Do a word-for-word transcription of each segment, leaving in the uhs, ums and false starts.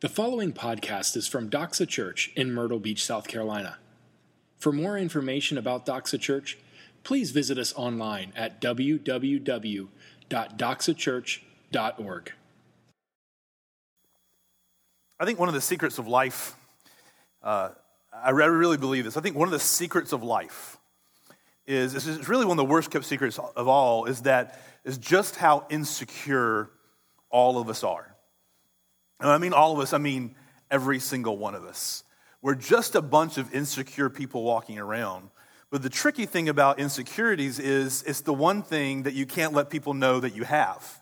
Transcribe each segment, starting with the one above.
The following podcast is from Doxa Church in Myrtle Beach, South Carolina. For more information about Doxa Church, please visit us online at w w w dot doxa church dot org. I think one of the secrets of life, uh, I really believe this, I think one of the secrets of life is, it's really one of the worst kept secrets of all, is that is just how insecure all of us are. And I mean all of us, I mean every single one of us. We're just a bunch of insecure people walking around. But the tricky thing about insecurities is it's the one thing that you can't let people know that you have.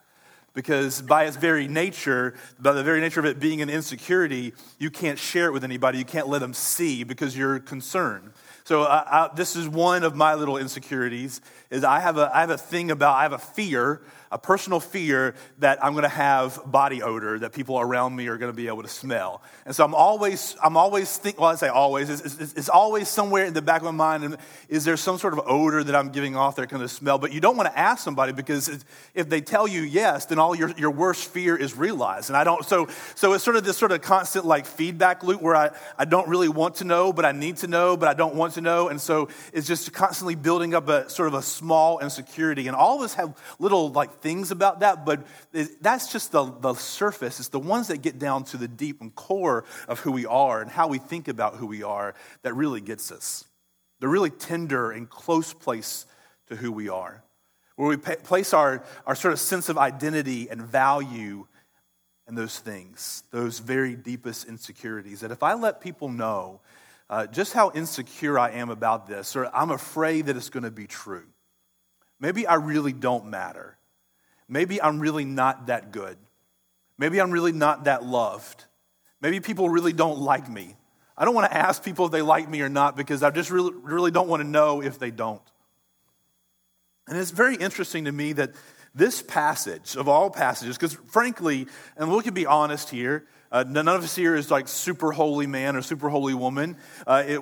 Because by its very nature, by the very nature of it being an insecurity, you can't share it with anybody. You can't let them see because you're concerned. So I, I, this is one of my little insecurities, is I have a I have a thing about, I have a fear, a personal fear that I'm going to have body odor, that people around me are going to be able to smell. And so I'm always, I'm always think, well, I say always, it's, it's, it's always somewhere in the back of my mind, and is there some sort of odor that I'm giving off that can to smell? But you don't want to ask somebody, because if they tell you yes, then all your, your worst fear is realized. And I don't, so so it's sort of this sort of constant like feedback loop where I, I don't really want to know, but I need to know, but I don't want to to know, and so it's just constantly building up a sort of a small insecurity, and all of us have little like things about that, but it, that's just the, the surface. It's the ones that get down to the deep and core of who we are and how we think about who we are that really gets us. The really tender and close place to who we are, where we pa- place our, our sort of sense of identity and value and those things, those very deepest insecurities that if I let people know Uh, just how insecure I am about this, or I'm afraid that it's going to be true. Maybe I really don't matter. Maybe I'm really not that good. Maybe I'm really not that loved. Maybe people really don't like me. I don't want to ask people if they like me or not, because I just really, really don't want to know if they don't. And it's very interesting to me that this passage, of all passages, because frankly, and we can be honest here, Uh, none of us here is like super holy man or super holy woman. Uh, it,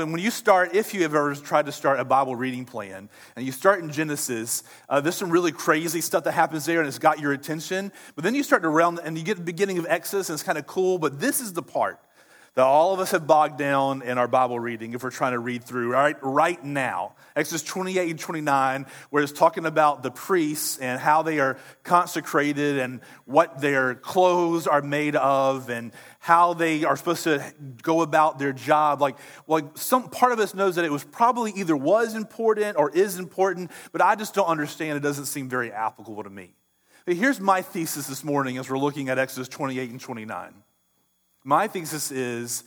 when you start, if you have ever tried to start a Bible reading plan, and you start in Genesis, uh, there's some really crazy stuff that happens there, and it's got your attention. But then you start to round, and you get the beginning of Exodus, and it's kind of cool. But this is the part that all of us have bogged down in our Bible reading if we're trying to read through right, right now. Exodus twenty-eight and twenty-nine, where it's talking about the priests and how they are consecrated and what their clothes are made of and how they are supposed to go about their job. Like, well, some part of us knows that it was probably either was important or is important, but I just don't understand. It doesn't seem very applicable to me. But here's my thesis this morning as we're looking at Exodus twenty-eight and twenty-nine. My thesis is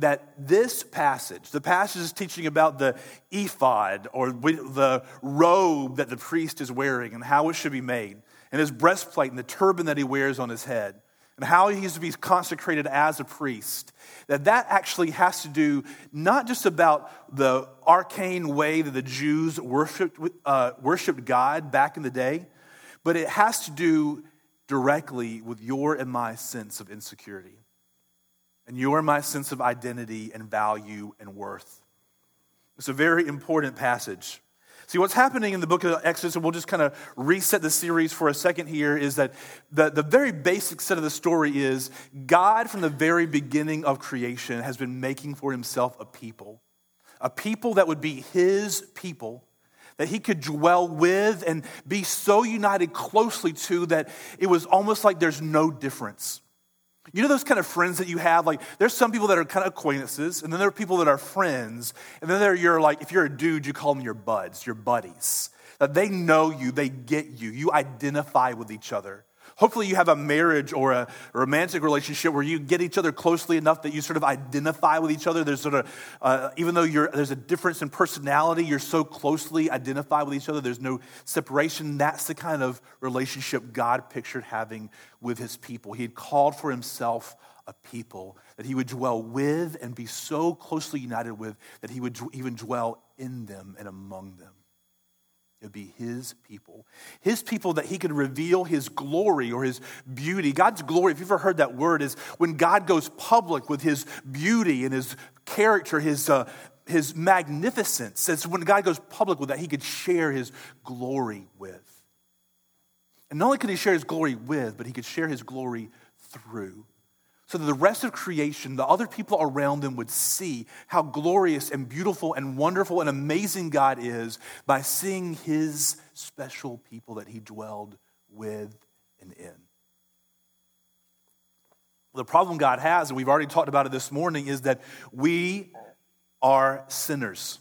that this passage, the passage is teaching about the ephod or the robe that the priest is wearing and how it should be made, and his breastplate and the turban that he wears on his head, and how he's to be consecrated as a priest, that that actually has to do not just about the arcane way that the Jews worshiped, uh, worshiped God back in the day, but it has to do directly with your and my sense of insecurity. And you are my sense of identity and value and worth. It's a very important passage. See, what's happening in the book of Exodus, and we'll just kind of reset the series for a second here, is that the, the very basic set of the story is God, from the very beginning of creation, has been making for himself a people, a people that would be his people, that he could dwell with and be so united closely to that it was almost like there's no difference. You know those kind of friends that you have? Like, there's some people that are kind of acquaintances, and then there are people that are friends, and then there are your, like, if you're a dude, you call them your buds, your buddies. That they know you, they get you, you identify with each other. Hopefully you have a marriage or a romantic relationship where you get each other closely enough that you sort of identify with each other. There's sort of, uh, even though you're, there's a difference in personality, you're so closely identified with each other, there's no separation. That's the kind of relationship God pictured having with his people. He had called for himself a people that he would dwell with and be so closely united with that he would even dwell in them and among them. It would be his people, his people that he could reveal his glory or his beauty. God's glory, if you've ever heard that word, is when God goes public with his beauty and his character, his uh, his magnificence. It's when God goes public with that, he could share his glory with. And not only could he share his glory with, but he could share his glory through. so that the rest of creation, the other people around them, would see how glorious and beautiful and wonderful and amazing God is by seeing his special people that he dwelled with and in. The problem God has, and we've already talked about it this morning, is that we are sinners.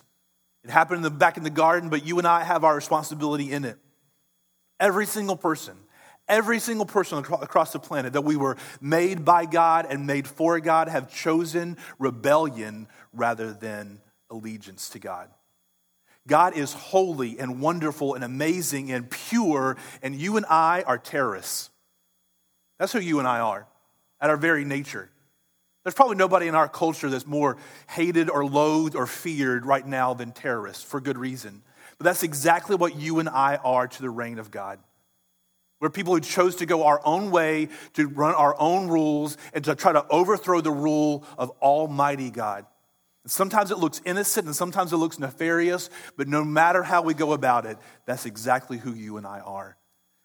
It happened in the, back in the garden, but you and I have our responsibility in it. Every single person, every single person across the planet, that we were made by God and made for God, have chosen rebellion rather than allegiance to God. God is holy and wonderful and amazing and pure, and you and I are terrorists. That's who you and I are, at our very nature. There's probably nobody in our culture that's more hated or loathed or feared right now than terrorists, for good reason. But that's exactly what you and I are to the reign of God. We're people who chose to go our own way, to run our own rules, and to try to overthrow the rule of Almighty God. And sometimes it looks innocent and sometimes it looks nefarious, but no matter how we go about it, that's exactly who you and I are.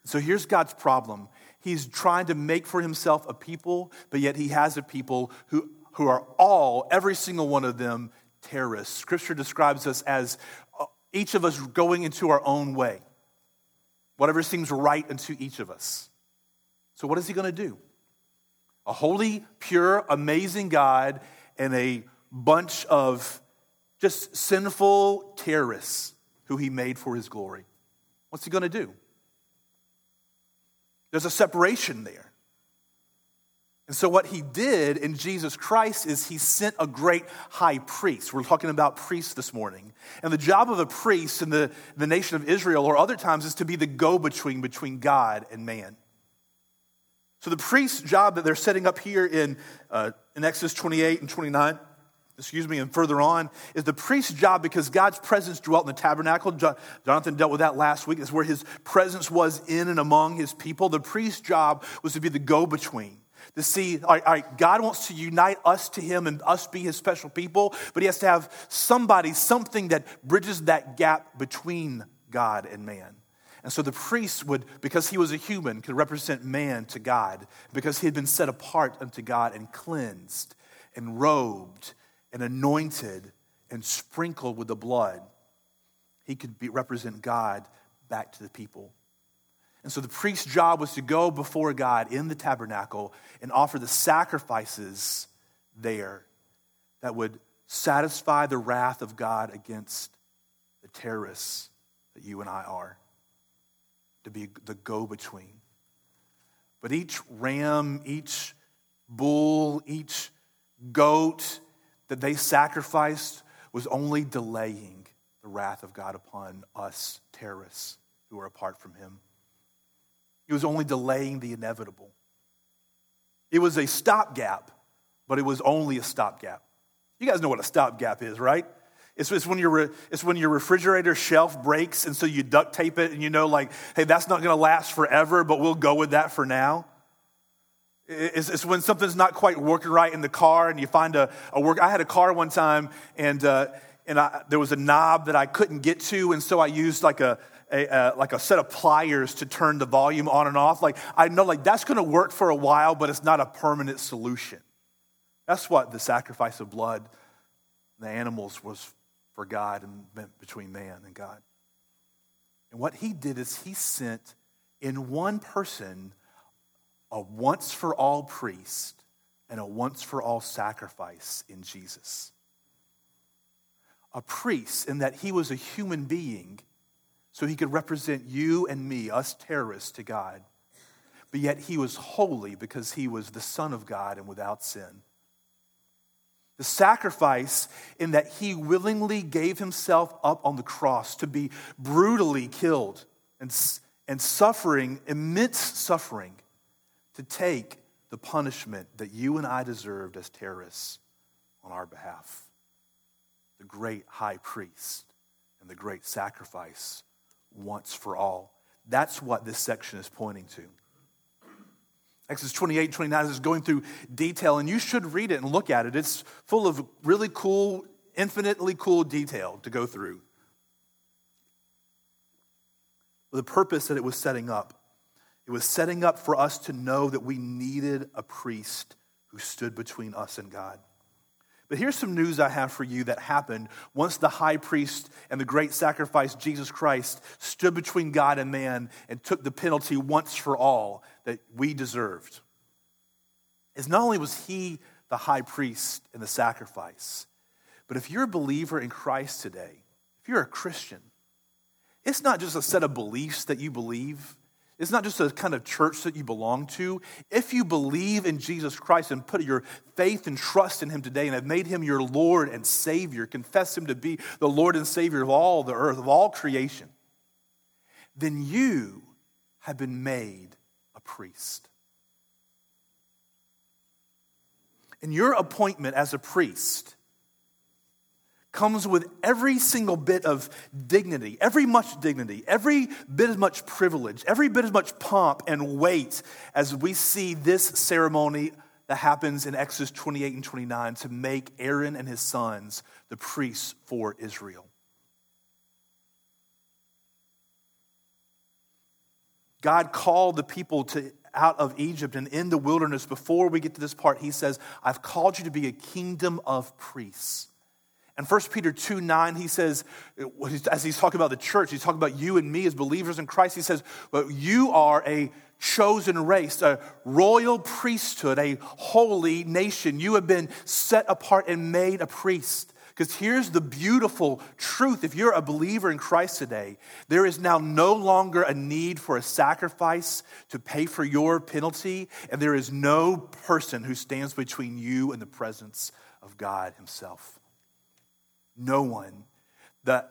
So here's God's problem. He's trying to make for himself a people, but yet he has a people who, who are all, every single one of them, terrorists. Scripture describes us as each of us going into our own way, whatever seems right unto each of us. So what is he going to do? A holy, pure, amazing God and a bunch of just sinful terrorists who he made for his glory. What's he going to do? There's a separation there. And so what he did in Jesus Christ is he sent a great high priest. We're talking about priests this morning. And the job of a priest in the, the nation of Israel or other times is to be the go-between between God and man. So the priest's job that they're setting up here in, uh, in Exodus twenty-eight and twenty-nine, excuse me, and further on, is the priest's job because God's presence dwelt in the tabernacle. Jonathan dealt with that last week. That's where his presence was in and among his people. The priest's job was to be the go-between, to see, all right, all right, God wants to unite us to him and us be his special people, but he has to have somebody, something that bridges that gap between God and man. And so the priest would, because he was a human, could represent man to God, because he had been set apart unto God and cleansed and robed and anointed and sprinkled with the blood, he could be, represent God back to the people. And so the priest's job was to go before God in the tabernacle and offer the sacrifices there that would satisfy the wrath of God against the terrorists that you and I are, to be the go-between. But each ram, each bull, each goat that they sacrificed was only delaying the wrath of God upon us terrorists who are apart from him. It was only delaying the inevitable. It was a stopgap, but it was only a stopgap. You guys know what a stopgap is, right? It's, it's, when your re, it's when your refrigerator shelf breaks, and so you duct tape it, and you know, like, hey, that's not gonna last forever, but we'll go with that for now. It's when something's not quite working right in the car and you find a, a work. I had a car one time and uh, and I, there was a knob that I couldn't get to, and so I used like a, a, a like a set of pliers to turn the volume on and off. Like I know, like that's going to work for a while, but it's not a permanent solution. That's what the sacrifice of blood, the animals, was for God and between man and God. And what he did is he sent in one person a once-for-all priest and a once-for-all sacrifice in Jesus. A priest in that he was a human being, so he could represent you and me, us terrorists, to God. But yet he was holy because he was the Son of God and without sin. The sacrifice in that he willingly gave himself up on the cross to be brutally killed and, and suffering, immense suffering, to take the punishment that you and I deserved as terrorists on our behalf. The great high priest and the great sacrifice once for all. That's what this section is pointing to. Exodus twenty-eight, twenty-nine is going through detail, and you should read it and look at it. It's full of really cool, infinitely cool detail to go through. The purpose that it was setting up. It was setting up for us to know that we needed a priest who stood between us and God. But here's some news I have for you that happened once the high priest and the great sacrifice, Jesus Christ, stood between God and man and took the penalty once for all that we deserved. Is not only was he the high priest and the sacrifice, but if you're a believer in Christ today, if you're a Christian, it's not just a set of beliefs that you believe. It's not just a kind of church that you belong to. If you believe in Jesus Christ and put your faith and trust in him today and have made him your Lord and Savior, confess him to be the Lord and Savior of all the earth, of all creation, then you have been made a priest. And your appointment as a priest comes with every single bit of dignity, every much dignity, every bit as much privilege, every bit as much pomp and weight as we see this ceremony that happens in Exodus twenty-eight and twenty-nine to make Aaron and his sons the priests for Israel. God called the people to out of Egypt and in the wilderness. Before we get to this part, he says, I've called you to be a kingdom of priests. And First Peter two nine, he says, as he's talking about the church, he's talking about you and me as believers in Christ. He says, but you are a chosen race, a royal priesthood, a holy nation. You have been set apart and made a priest. Because here's the beautiful truth. If you're a believer in Christ today, there is now no longer a need for a sacrifice to pay for your penalty. And there is no person who stands between you and the presence of God himself. No one. The,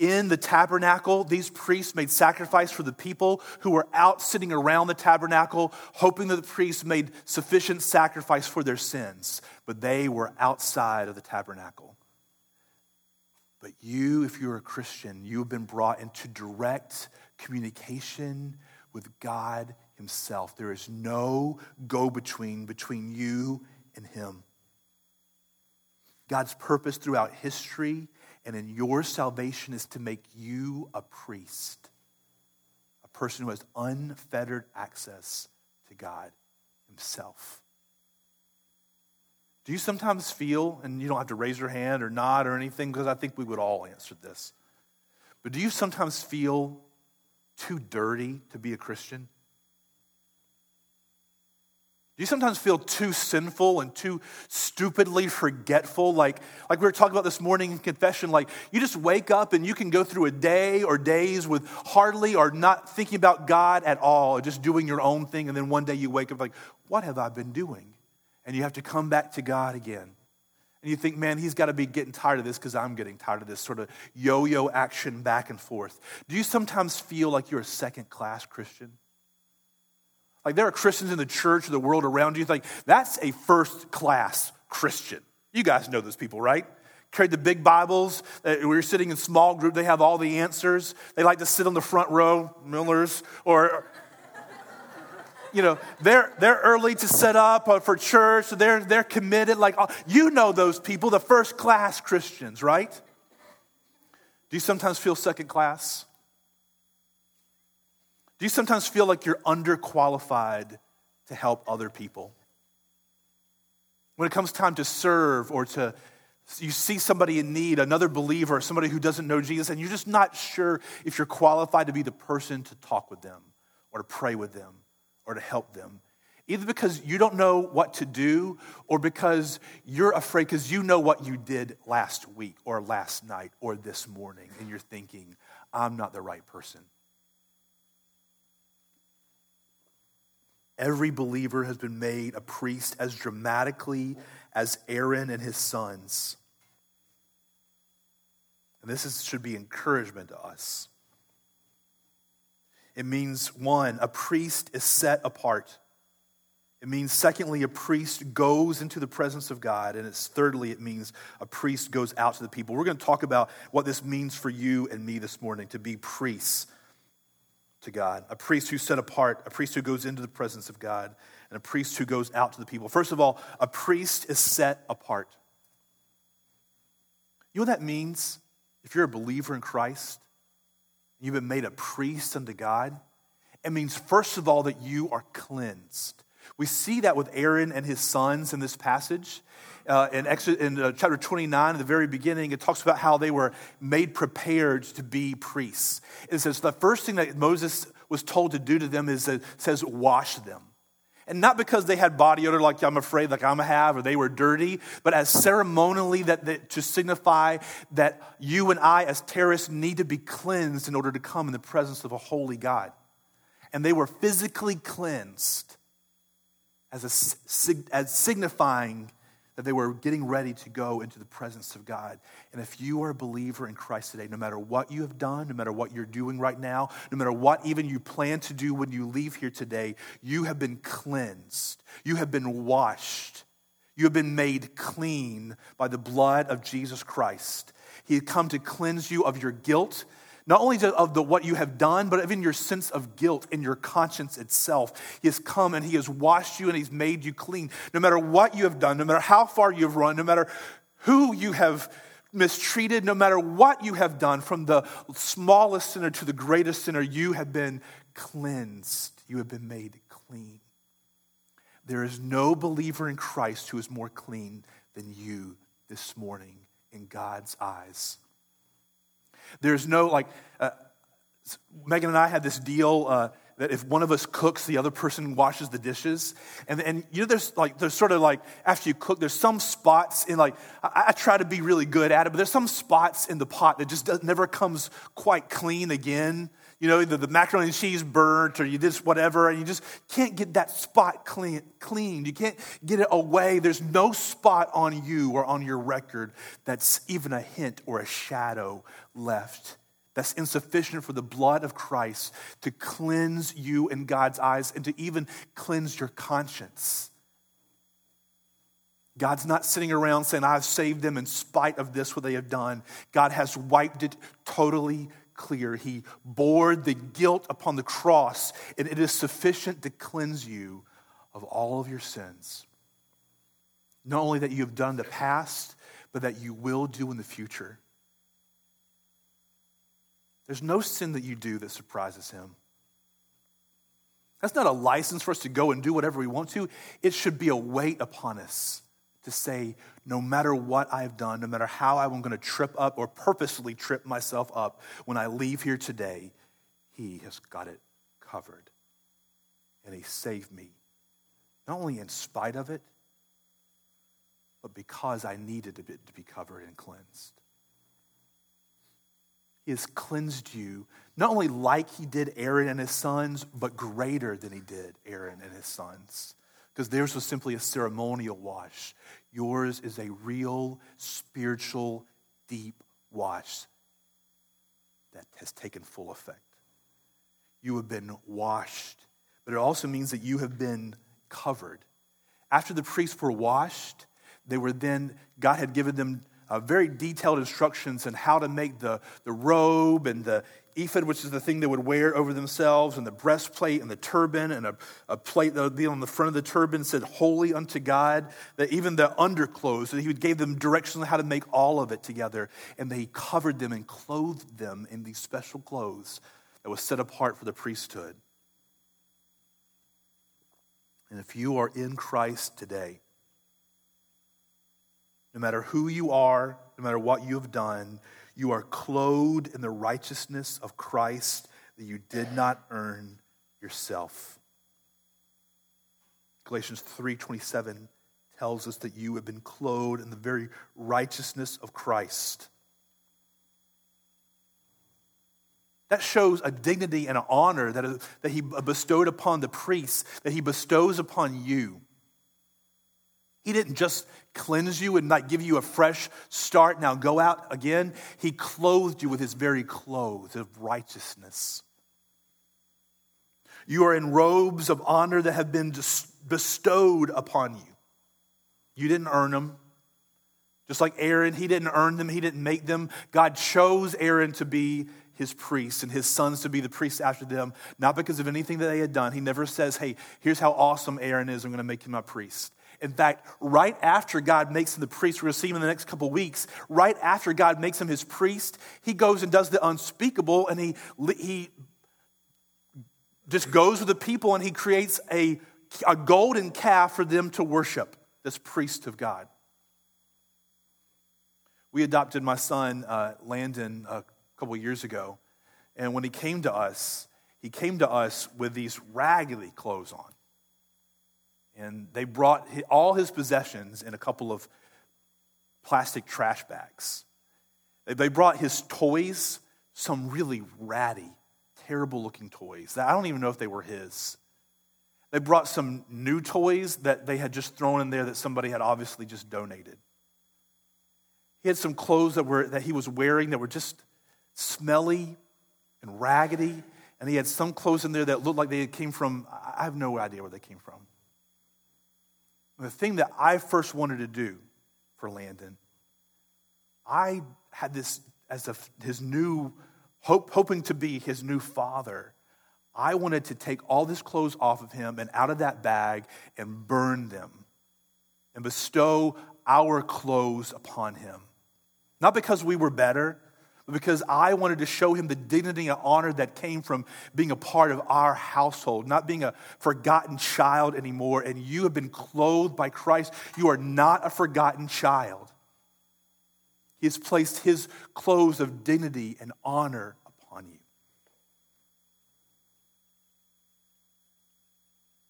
in the tabernacle, these priests made sacrifice for the people who were out sitting around the tabernacle, hoping that the priests made sufficient sacrifice for their sins. But they were outside of the tabernacle. But you, if you're a Christian, you have been brought into direct communication with God himself. There is no go-between between you and him. God's purpose throughout history and in your salvation is to make you a priest, a person who has unfettered access to God himself. Do you sometimes feel, and you don't have to raise your hand or nod or anything because I think we would all answer this, but do you sometimes feel too dirty to be a Christian? Do you sometimes feel too sinful and too stupidly forgetful? Like, like we were talking about this morning in confession, like you just wake up and you can go through a day or days with hardly or not thinking about God at all, just doing your own thing. And then one day you wake up like, what have I been doing? And you have to come back to God again. And you think, man, he's got to be getting tired of this because I'm getting tired of this sort of yo-yo action back and forth. Do you sometimes feel like you're a second-class Christian? Like there are Christians in the church or the world around you, like that's a first-class Christian. You guys know those people, right? Carried the big Bibles. We were sitting in small group. They have all the answers. They like to sit on the front row, Millers, or you know, they're they're early to set up for church. So they're they're committed. Like you know those people, the first-class Christians, right? Do you sometimes feel second-class? Do you sometimes feel like you're underqualified to help other people? When it comes time to serve or to, you see somebody in need, another believer, somebody who doesn't know Jesus, and you're just not sure if you're qualified to be the person to talk with them or to pray with them or to help them. Either because you don't know what to do or because you're afraid because you know what you did last week or last night or this morning, and you're thinking, I'm not the right person. Every believer has been made a priest as dramatically as Aaron and his sons. And this is, should be encouragement to us. It means, one, a priest is set apart. It means, secondly, a priest goes into the presence of God. And it's thirdly, it means a priest goes out to the people. We're going to talk about what this means for you and me this morning, to be priests to God, a priest who's set apart, a priest who goes into the presence of God, and a priest who goes out to the people. First of all, a priest is set apart. You know what that means? If you're a believer in Christ, you've been made a priest unto God, it means, first of all, that you are cleansed. We see that with Aaron and his sons in this passage. Uh, in Exodus, in uh, chapter twenty-nine, at the very beginning, it talks about how they were made prepared to be priests. It says the first thing that Moses was told to do to them is it says wash them. And not because they had body odor like I'm afraid, like I'm have, or they were dirty, but as ceremonially that, that to signify that you and I as terrorists need to be cleansed in order to come in the presence of a holy God. And they were physically cleansed as, a, as signifying that they were getting ready to go into the presence of God. And if you are a believer in Christ today, no matter what you have done, no matter what you're doing right now, no matter what even you plan to do when you leave here today, you have been cleansed. You have been washed. You have been made clean by the blood of Jesus Christ. He had come to cleanse you of your guilt, not only of the what you have done, but even your sense of guilt and your conscience itself. He has come and he has washed you and he's made you clean. No matter what you have done, no matter how far you have run, no matter who you have mistreated, no matter what you have done, from the smallest sinner to the greatest sinner, you have been cleansed. You have been made clean. There is no believer in Christ who is more clean than you this morning in God's eyes. There's no, like, uh, Megan and I had this deal uh, that if one of us cooks, the other person washes the dishes. And, and you know, there's, like, there's sort of, like, after you cook, there's some spots in, like, I, I try to be really good at it, but there's some spots in the pot that just does, never comes quite clean again. You know, either the macaroni and cheese burnt or you did whatever, and you just can't get that spot clean, clean. You can't get it away. There's no spot on you or on your record that's even a hint or a shadow left. That's insufficient for the blood of Christ to cleanse you in God's eyes and to even cleanse your conscience. God's not sitting around saying, I've saved them in spite of this, what they have done. God has wiped it totally clear. He bore the guilt upon the cross, and it is sufficient to cleanse you of all of your sins. Not only that you have done in the past, but that you will do in the future. There's no sin that you do that surprises him. That's not a license for us to go and do whatever we want to. It should be a weight upon us to say, no matter what I've done, no matter how I'm going to trip up or purposely trip myself up, when I leave here today, he has got it covered. And he saved me, not only in spite of it, but because I needed it to be covered and cleansed. He has cleansed you, not only like he did Aaron and his sons, but greater than he did Aaron and his sons. Because theirs was simply a ceremonial wash. Yours is a real, spiritual, deep wash that has taken full effect. You have been washed, but it also means that you have been covered. After the priests were washed, they were then, God had given them uh, very detailed instructions on how to make the, the robe and the ephod, which is the thing they would wear over themselves, and the breastplate and the turban, and a, a plate that would be on the front of the turban said, holy unto God, that even the underclothes, that he gave them directions on how to make all of it together, and they covered them and clothed them in these special clothes that was set apart for the priesthood. And if you are in Christ today, no matter who you are, no matter what you have done, you are clothed in the righteousness of Christ that you did not earn yourself. Galatians three twenty-seven tells us that you have been clothed in the very righteousness of Christ. That shows a dignity and an honor that, that he bestowed upon the priests, that he bestows upon you. He didn't just cleanse you and not give you a fresh start. Now go out again. He clothed you with his very clothes of righteousness. You are in robes of honor that have been bestowed upon you. You didn't earn them. Just like Aaron, he didn't earn them. He didn't make them. God chose Aaron to be his priests and his sons to be the priests after them, not because of anything that they had done. He never says, hey, here's how awesome Aaron is. I'm going to make him my priest. In fact, right after God makes him the priest, we're going to see him in the next couple of weeks, right after God makes him his priest, he goes and does the unspeakable, and he, he just goes with the people and he creates a a golden calf for them to worship, this priest of God. We adopted my son, uh, Landon, a couple years ago. And when he came to us, he came to us with these raggedy clothes on. And they brought all his possessions in a couple of plastic trash bags. They brought his toys, some really ratty, terrible-looking toys. I don't even know if they were his. They brought some new toys that they had just thrown in there that somebody had obviously just donated. He had some clothes that were that he was wearing that were just smelly and raggedy, and he had some clothes in there that looked like they came from, I have no idea where they came from. And the thing that I first wanted to do for Landon, I had this as a, his new, hope, hoping to be his new father, I wanted to take all his clothes off of him and out of that bag and burn them and bestow our clothes upon him. Not because we were better, but because I wanted to show him the dignity and honor that came from being a part of our household, not being a forgotten child anymore. And you have been clothed by Christ. You are not a forgotten child. He has placed his clothes of dignity and honor upon you.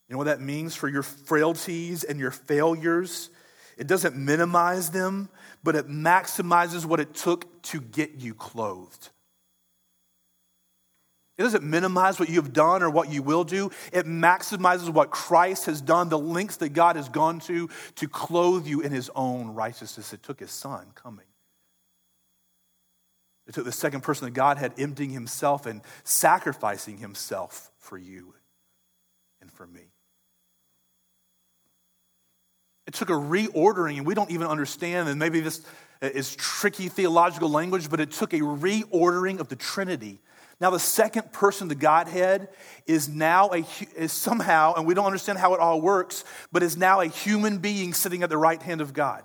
You know what that means for your frailties and your failures? It doesn't minimize them, but it maximizes what it took to get you clothed. It doesn't minimize what you have done or what you will do. It maximizes what Christ has done, the lengths that God has gone to, to clothe you in his own righteousness. It took his son coming. It took the second person of Godhead emptying himself and sacrificing himself for you and for me. It took a reordering, and we don't even understand, and maybe this is tricky theological language, but it took a reordering of the Trinity. Now the second person, the Godhead, is now a is somehow, and we don't understand how it all works, but is now a human being sitting at the right hand of God.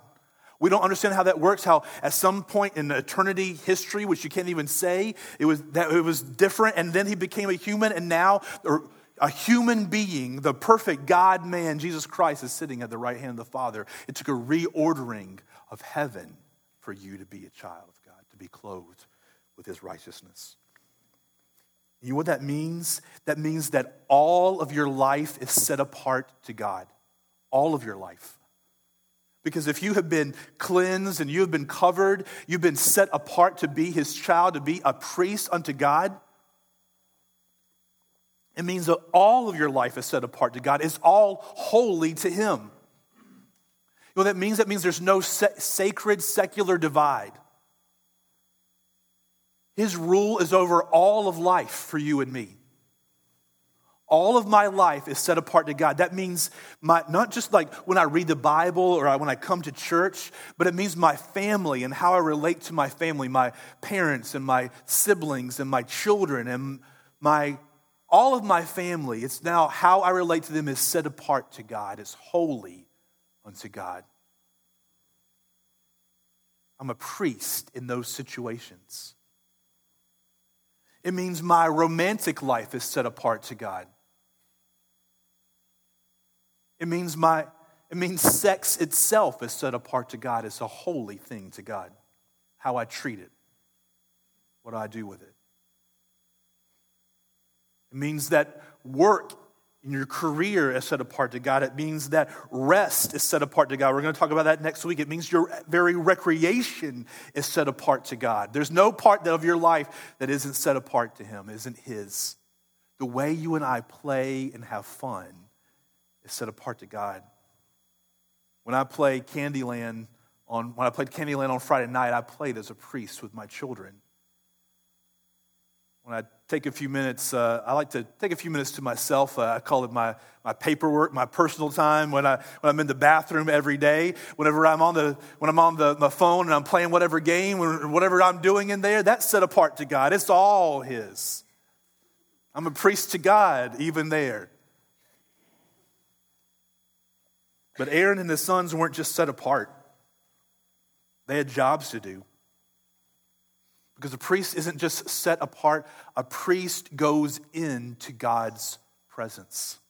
We don't understand how that works, how at some point in eternity history, which you can't even say, it was that it was different, and then he became a human, and now or, a human being, the perfect God-man, Jesus Christ, is sitting at the right hand of the Father. It took a reordering of heaven for you to be a child of God, to be clothed with his righteousness. You know what that means? That means that all of your life is set apart to God. All of your life. Because if you have been cleansed and you have been covered, you've been set apart to be his child, to be a priest unto God, it means that all of your life is set apart to God. It's all holy to him. You know what that means? That means there's no sacred secular divide. His rule is over all of life for you and me. All of my life is set apart to God. That means my, not just like when I read the Bible or I, when I come to church, but it means my family and how I relate to my family, my parents and my siblings and my children and my all of my family, it's now how I relate to them is set apart to God. It's holy unto God. I'm a priest in those situations. It means my romantic life is set apart to God. It means my it means sex itself is set apart to God. It's a holy thing to God. How I treat it, what I do with it. It means that work in your career is set apart to God. It means that rest is set apart to God. We're going to talk about that next week. It means your very recreation is set apart to God. There's no part of your life that isn't set apart to him, isn't his. The way you and I play and have fun is set apart to God. When I play Candyland on when I played Candyland on Friday night, I played as a priest with my children. When I take a few minutes, uh, I like to take a few minutes to myself. Uh, I call it my, my paperwork, my personal time. When I when I'm in the bathroom every day, whenever I'm on the when I'm on the my phone and I'm playing whatever game or whatever I'm doing in there, that's set apart to God. It's all his. I'm a priest to God even there. But Aaron and his sons weren't just set apart. They had jobs to do. Because a priest isn't just set apart. A priest goes into God's presence.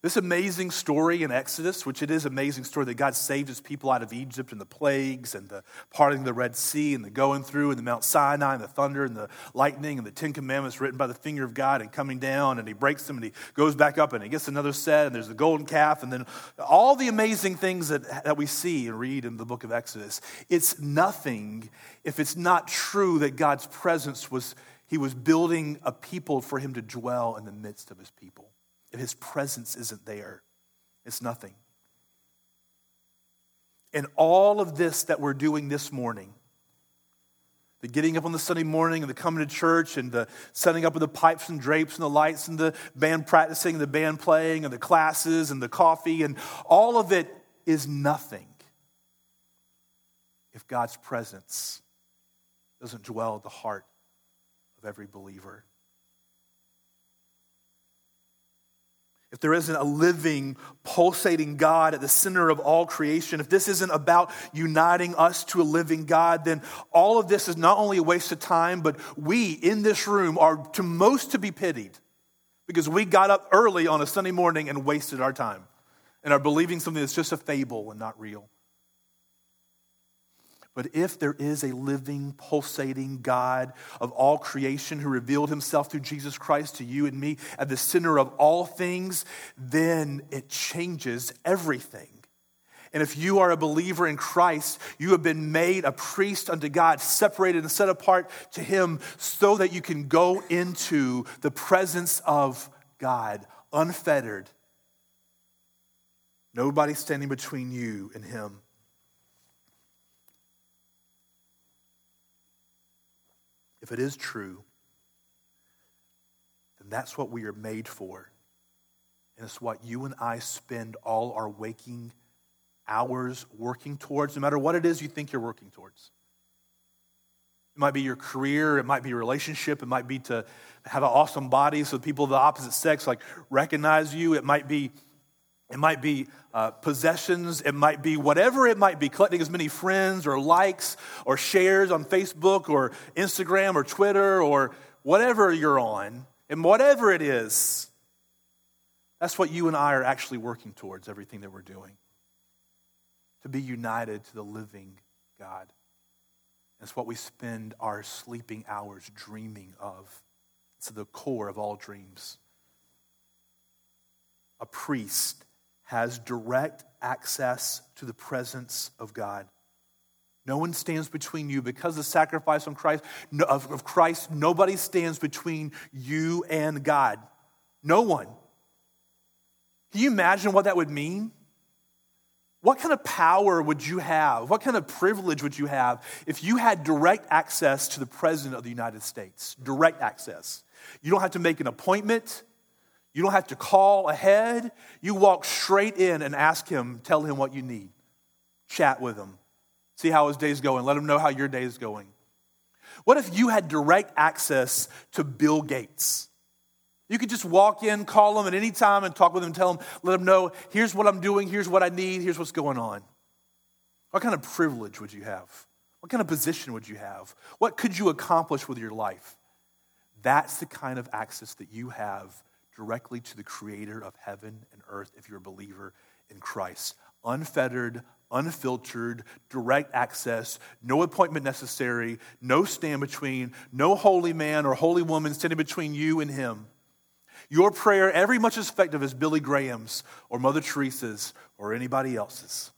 This amazing story in Exodus, which it is an amazing story that God saved his people out of Egypt and the plagues and the parting of the Red Sea and the going through and the Mount Sinai and the thunder and the lightning and the Ten Commandments written by the finger of God and coming down, and he breaks them and he goes back up and he gets another set, and there's the golden calf, and then all the amazing things that, that we see and read in the book of Exodus. It's nothing if it's not true that God's presence was, he was building a people for him to dwell in the midst of his people. If his presence isn't there, it's nothing. And all of this that we're doing this morning, the getting up on the Sunday morning and the coming to church and the setting up of the pipes and drapes and the lights and the band practicing and the band playing and the classes and the coffee and all of it is nothing if God's presence doesn't dwell at the heart of every believer. If there isn't a living, pulsating God at the center of all creation, if this isn't about uniting us to a living God, then all of this is not only a waste of time, but we in this room are to most to be pitied because we got up early on a Sunday morning and wasted our time and are believing something that's just a fable and not real. But if there is a living, pulsating God of all creation who revealed himself through Jesus Christ to you and me at the center of all things, then it changes everything. And if you are a believer in Christ, you have been made a priest unto God, separated and set apart to him so that you can go into the presence of God, unfettered. Nobody standing between you and him. If it is true, then that's what we are made for. And it's what you and I spend all our waking hours working towards, no matter what it is you think you're working towards. It might be your career, it might be a relationship, it might be to have an awesome body so people of the opposite sex like recognize you. It might be It might be uh, possessions, it might be whatever it might be, collecting as many friends or likes or shares on Facebook or Instagram or Twitter or whatever you're on, and whatever it is, that's what you and I are actually working towards, everything that we're doing, to be united to the living God. That's what we spend our sleeping hours dreaming of. It's the core of all dreams. A priest has direct access to the presence of God. No one stands between you. Because of the sacrifice on Christ, of Christ, nobody stands between you and God. No one. Can you imagine what that would mean? What kind of power would you have? What kind of privilege would you have if you had direct access to the President of the United States? Direct access. You don't have to make an appointment. You don't have to call ahead. You walk straight in and ask him, tell him what you need. Chat with him. See how his day's going. Let him know how your day is going. What if you had direct access to Bill Gates? You could just walk in, call him at any time and talk with him, tell him, let him know, here's what I'm doing, here's what I need, here's what's going on. What kind of privilege would you have? What kind of position would you have? What could you accomplish with your life? That's the kind of access that you have directly to the creator of heaven and earth if you're a believer in Christ. Unfettered, unfiltered, direct access, no appointment necessary, no stand between, no holy man or holy woman standing between you and him. Your prayer, every much as effective as Billy Graham's or Mother Teresa's or anybody else's,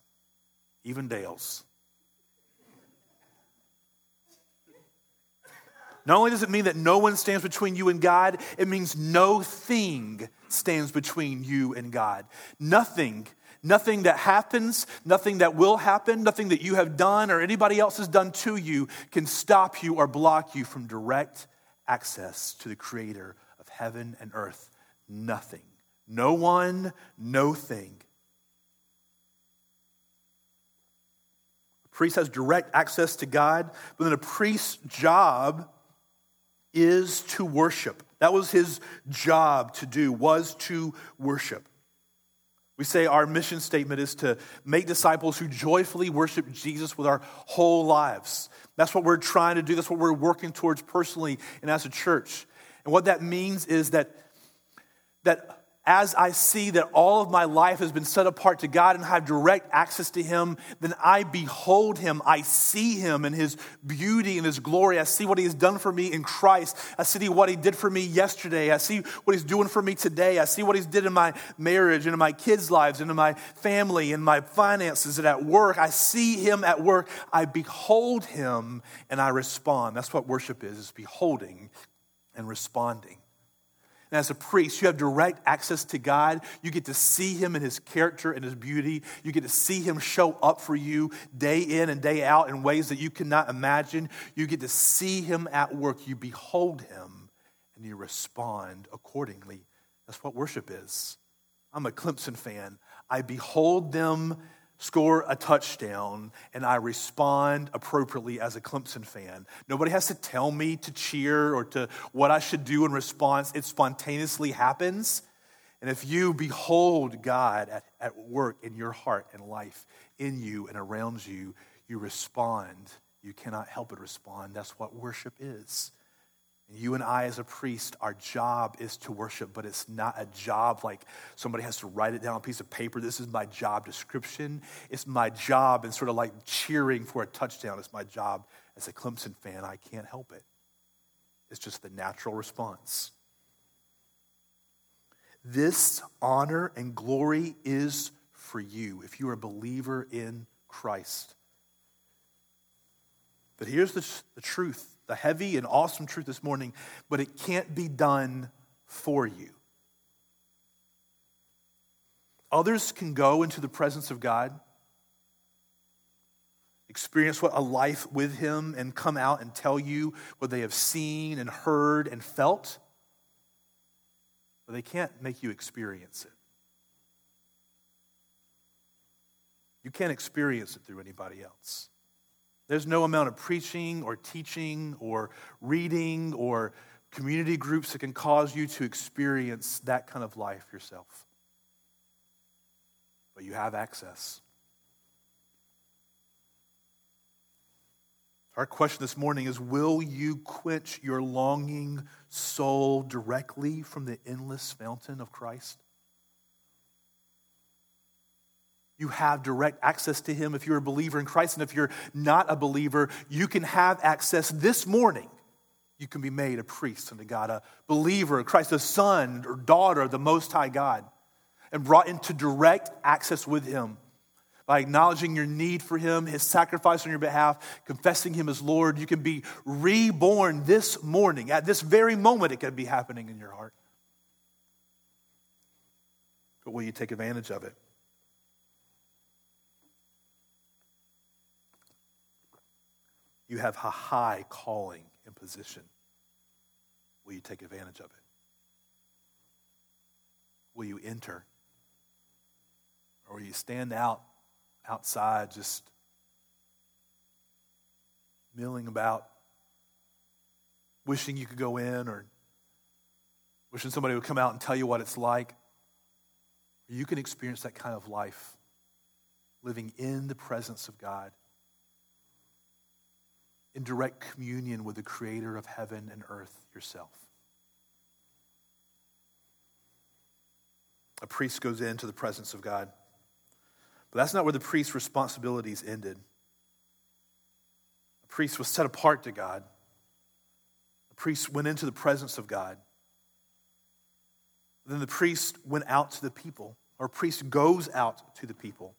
even Dale's. Not only does it mean that no one stands between you and God, it means no thing stands between you and God. Nothing, nothing that happens, nothing that will happen, nothing that you have done or anybody else has done to you can stop you or block you from direct access to the creator of heaven and earth. Nothing. No one, no thing. A priest has direct access to God, but then a priest's job is to worship. That was his job to do, was to worship. We say our mission statement is to make disciples who joyfully worship Jesus with our whole lives. That's what we're trying to do. That's what we're working towards personally and as a church. And what that means is that, that as I see that all of my life has been set apart to God and I have direct access to him, then I behold him. I see him in his beauty and his glory. I see what he has done for me in Christ. I see what he did for me yesterday. I see what he's doing for me today. I see what he's did in my marriage and in my kids' lives and in my family and my finances and at work. I see him at work. I behold him and I respond. That's what worship is, is beholding and responding. And as a priest, you have direct access to God. You get to see him in his character and his beauty. You get to see him show up for you day in and day out in ways that you cannot imagine. You get to see him at work. You behold him, and you respond accordingly. That's what worship is. I'm a Clemson fan. I behold them score a touchdown, and I respond appropriately as a Clemson fan. Nobody has to tell me to cheer or to what I should do in response. It spontaneously happens. And if you behold God at, at work in your heart and life, in you and around you, you respond. You cannot help but respond. That's what worship is. You and I as a priest, our job is to worship, but it's not a job like somebody has to write it down on a piece of paper. This is my job description. It's my job and sort of like cheering for a touchdown. It's my job as a Clemson fan. I can't help it. It's just the natural response. This honor and glory is for you if you are a believer in Christ. But here's the, the truth. The heavy and awesome truth this morning, but it can't be done for you. Others can go into the presence of God, experience what a life with him, and come out and tell you what they have seen and heard and felt, but they can't make you experience it. You can't experience it through anybody else. There's no amount of preaching or teaching or reading or community groups that can cause you to experience that kind of life yourself. But you have access. Our question this morning is, will you quench your longing soul directly from the endless fountain of Christ? You have direct access to him if you're a believer in Christ. And if you're not a believer, you can have access this morning. You can be made a priest unto God, a believer in Christ, a son or daughter of the Most High God, and brought into direct access with him by acknowledging your need for him, his sacrifice on your behalf, confessing him as Lord. You can be reborn this morning. At this very moment, it could be happening in your heart. But will you take advantage of it? You have a high calling and position. Will you take advantage of it? Will you enter? Or will you stand out outside just milling about, wishing you could go in or wishing somebody would come out and tell you what it's like? You can experience that kind of life, living in the presence of God, in direct communion with the creator of heaven and earth yourself. A priest goes into the presence of God. But that's not where the priest's responsibilities ended. A priest was set apart to God. A priest went into the presence of God. Then the priest went out to the people, or a priest goes out to the people.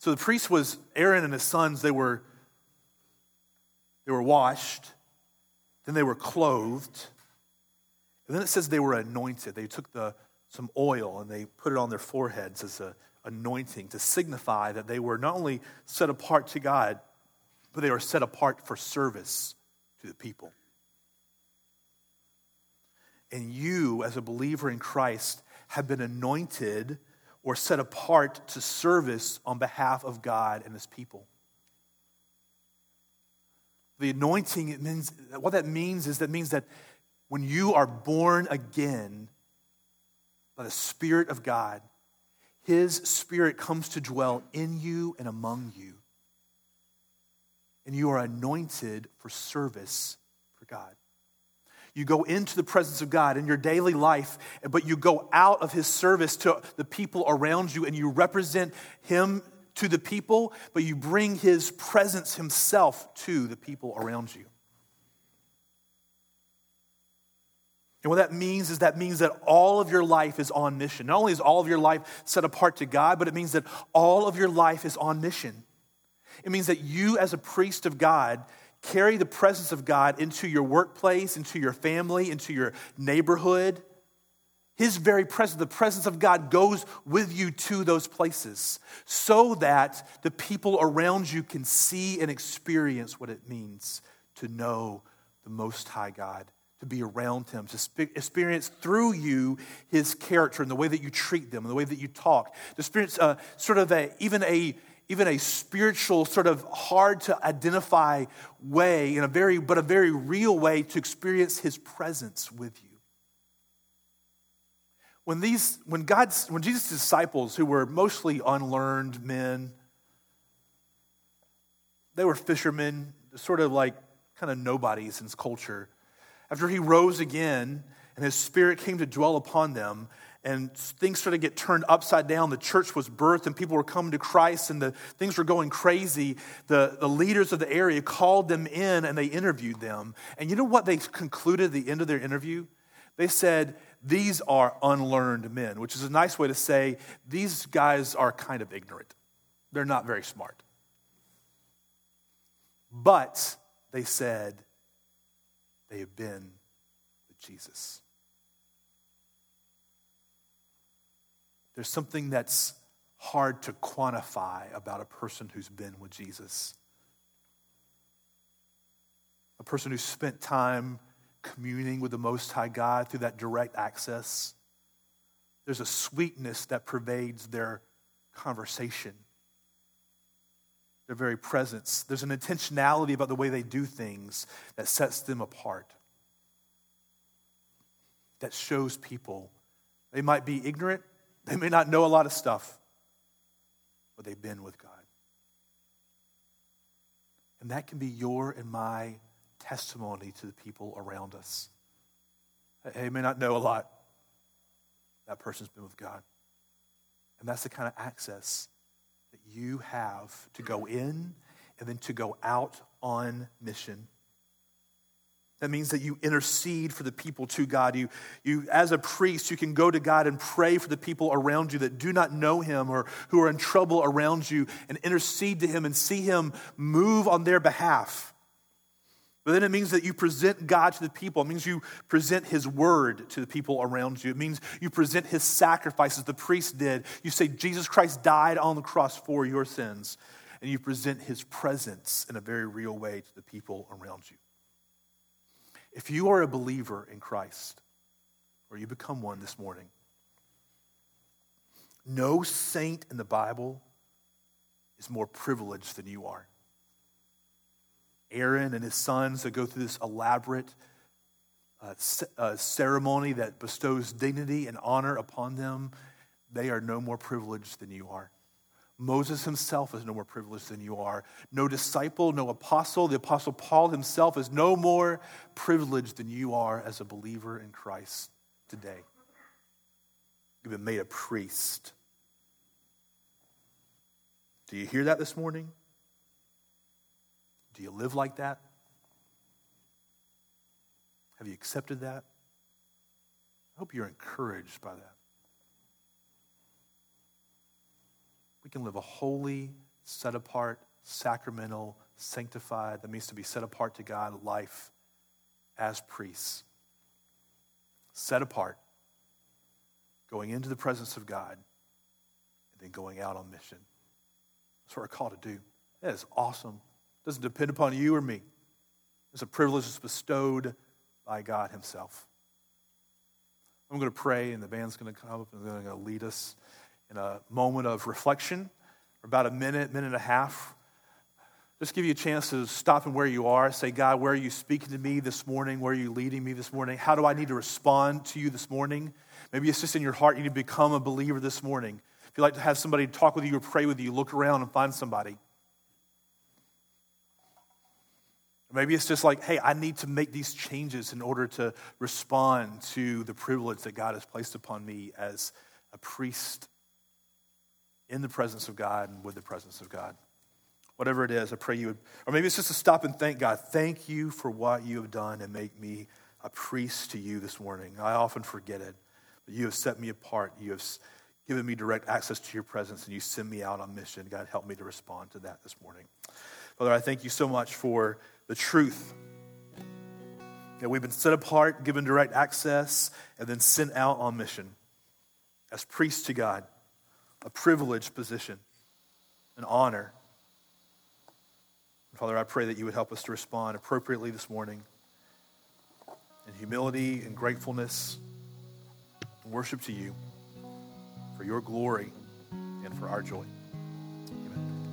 So the priest was, Aaron and his sons, they were They were washed, then they were clothed, and then it says they were anointed. They took the, some oil and they put it on their foreheads as an anointing to signify that they were not only set apart to God, but they were set apart for service to the people. And you, as a believer in Christ, have been anointed or set apart to service on behalf of God and his people. The anointing, it means, what that means is that means that when you are born again by the Spirit of God, his Spirit comes to dwell in you and among you. And you are anointed for service for God. You go into the presence of God in your daily life, but you go out of his service to the people around you, and you represent him to the people, but you bring his presence himself to the people around you. And what that means is that means that all of your life is on mission. Not only is all of your life set apart to God, but it means that all of your life is on mission. It means that you, as a priest of God, carry the presence of God into your workplace, into your family, into your neighborhood. His very presence, the presence of God, goes with you to those places so that the people around you can see and experience what it means to know the Most High God, to be around him, to experience through you his character and the way that you treat them, and the way that you talk, to experience uh, sort of a, even a even a spiritual, sort of hard to identify way, in a very but a very real way, to experience his presence with you. When these, when God's, when Jesus' disciples, who were mostly unlearned men, they were fishermen, sort of like kind of nobodies in his culture. After he rose again and his spirit came to dwell upon them, and things started to get turned upside down. The church was birthed and people were coming to Christ and the things were going crazy. The, the leaders of the area called them in and they interviewed them. And you know what they concluded at the end of their interview? They said, these are unlearned men, which is a nice way to say these guys are kind of ignorant. They're not very smart. But, they said, they have been with Jesus. There's something that's hard to quantify about a person who's been with Jesus. A person who spent time communing with the Most High God through that direct access. There's a sweetness that pervades their conversation, their very presence. There's an intentionality about the way they do things that sets them apart, that shows people they might be ignorant. They may not know a lot of stuff, but they've been with God. And that can be your and my testimony to the people around us. They may not know a lot. That person's been with God. And that's the kind of access that you have to go in and then to go out on mission. That means that you intercede for the people to God. You, you, as a priest, you can go to God and pray for the people around you that do not know him or who are in trouble around you, and intercede to him and see him move on their behalf. But then it means that you present God to the people. It means you present his word to the people around you. It means you present his sacrifices, the priest did. You say, Jesus Christ died on the cross for your sins. And you present his presence in a very real way to the people around you. If you are a believer in Christ, or you become one this morning, no saint in the Bible is more privileged than you are. Aaron and his sons that go through this elaborate uh, c- uh, ceremony that bestows dignity and honor upon them, they are no more privileged than you are. Moses himself is no more privileged than you are. No disciple, no apostle. The apostle Paul himself is no more privileged than you are as a believer in Christ today. You've been made a priest. Do you hear that this morning? Do you live like that? Have you accepted that? I hope you're encouraged by that. We can live a holy, set apart, sacramental, sanctified, that means to be set apart to God, life as priests. Set apart, going into the presence of God, and then going out on mission. That's what we're called to do. That is awesome. It doesn't depend upon you or me. It's a privilege that's bestowed by God himself. I'm going to pray, and the band's going to come up, and they're going to lead us in a moment of reflection, for about a minute, minute and a half. Just give you a chance to stop in where you are. Say, God, where are you speaking to me this morning? Where are you leading me this morning? How do I need to respond to you this morning? Maybe it's just in your heart you need to become a believer this morning. If you'd like to have somebody talk with you or pray with you, look around and find somebody. Maybe it's just like, hey, I need to make these changes in order to respond to the privilege that God has placed upon me as a priest in the presence of God and with the presence of God. Whatever it is, I pray you would, or maybe it's just to stop and thank God. Thank you for what you have done and make me a priest to you this morning. I often forget it, but you have set me apart. You have given me direct access to your presence, and you send me out on mission. God, help me to respond to that this morning. Father, I thank you so much for the truth that we've been set apart, given direct access, and then sent out on mission as priests to God, a privileged position, an honor. Father, I pray that you would help us to respond appropriately this morning in humility and gratefulness and worship to you for your glory and for our joy. Amen.